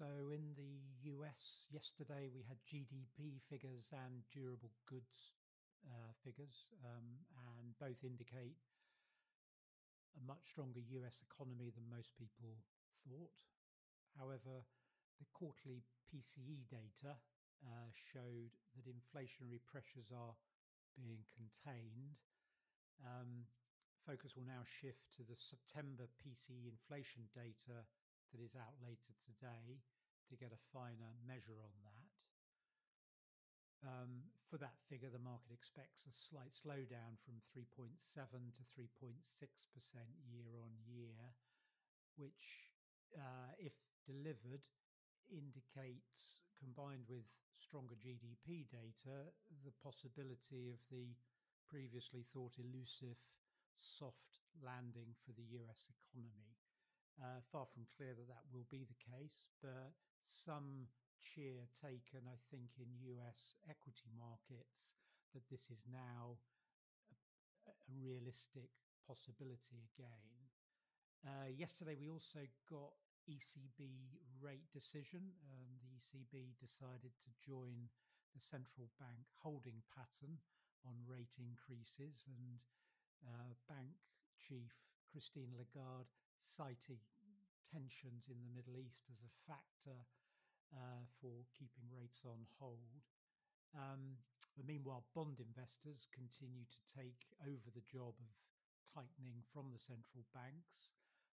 So in the US yesterday, we had GDP figures and durable goods figures, and both indicate a much stronger US economy than most people thought. However, the quarterly PCE data showed that inflationary pressures are being contained. Focus will now shift to the September PCE inflation data that is out later today to get a finer measure on that. For that figure, the market expects a slight slowdown from 3.7 to 3.6% year on year, which, if delivered, indicates, combined with stronger GDP data, the possibility of the previously thought elusive soft landing for the US economy. Far from clear that that will be the case, but some cheer taken, I think, in US equity markets that this is now a realistic possibility again. Yesterday, we also got ECB rate decision. The ECB decided to join the central bank holding pattern on rate increases, and Bank Chief Christine Lagarde citing tensions in the Middle East as a factor for keeping rates on hold. But meanwhile, bond investors continue to take over the job of tightening from the central banks.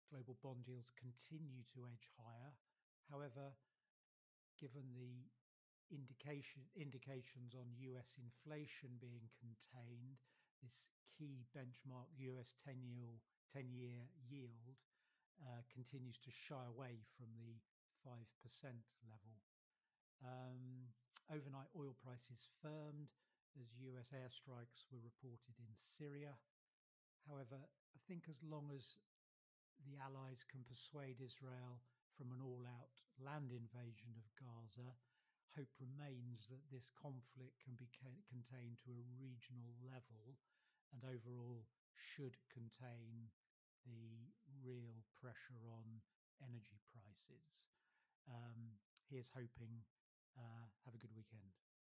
Global bond yields continue to edge higher. However, given the indications on US inflation being contained, this key benchmark US 10-year yield continues to shy away from the 5% level. Overnight oil prices firmed as US airstrikes were reported in Syria. However, I think as long as the Allies can persuade Israel from an all-out land invasion of Gaza, hope remains that this conflict can be contained to a regional level and overall should contain the real pressure on energy prices. Here's hoping. Have a good weekend.